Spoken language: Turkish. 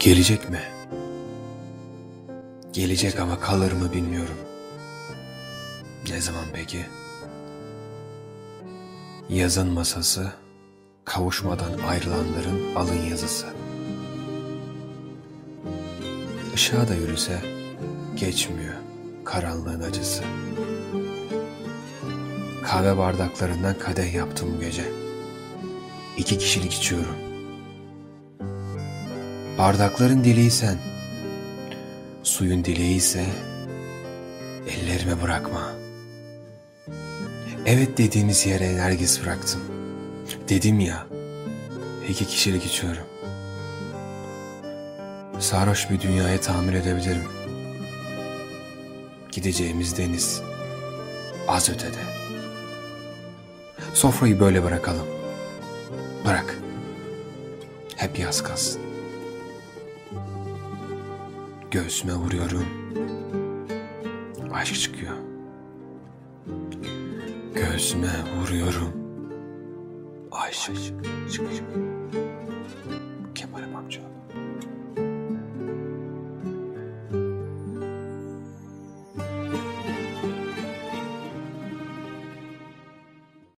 Gelecek mi? Gelecek ama kalır mı bilmiyorum. Ne zaman peki? Yazın masası, kavuşmadan ayrılanların alın yazısı. Işığa da yürüse geçmiyor karanlığın acısı. Kahve bardaklarından kadeh yaptım bu gece. 2 kişilik içiyorum. Bardakların dileğiysen, suyun dileği ise ellerime bırakma. Evet dediğiniz yere enerjisi bıraktım. Dedim ya, 2 kişilik içiyorum. Sarhoş bir dünyaya tahammül edebilirim. Gideceğimiz deniz az ötede. Sofrayı böyle bırakalım. Bırak. Hep yaz kalsın. Göğsüme vuruyorum. Aşk çıkıyor. Göğsüme vuruyorum. Aşk çıkıyor. Kemal'im amca.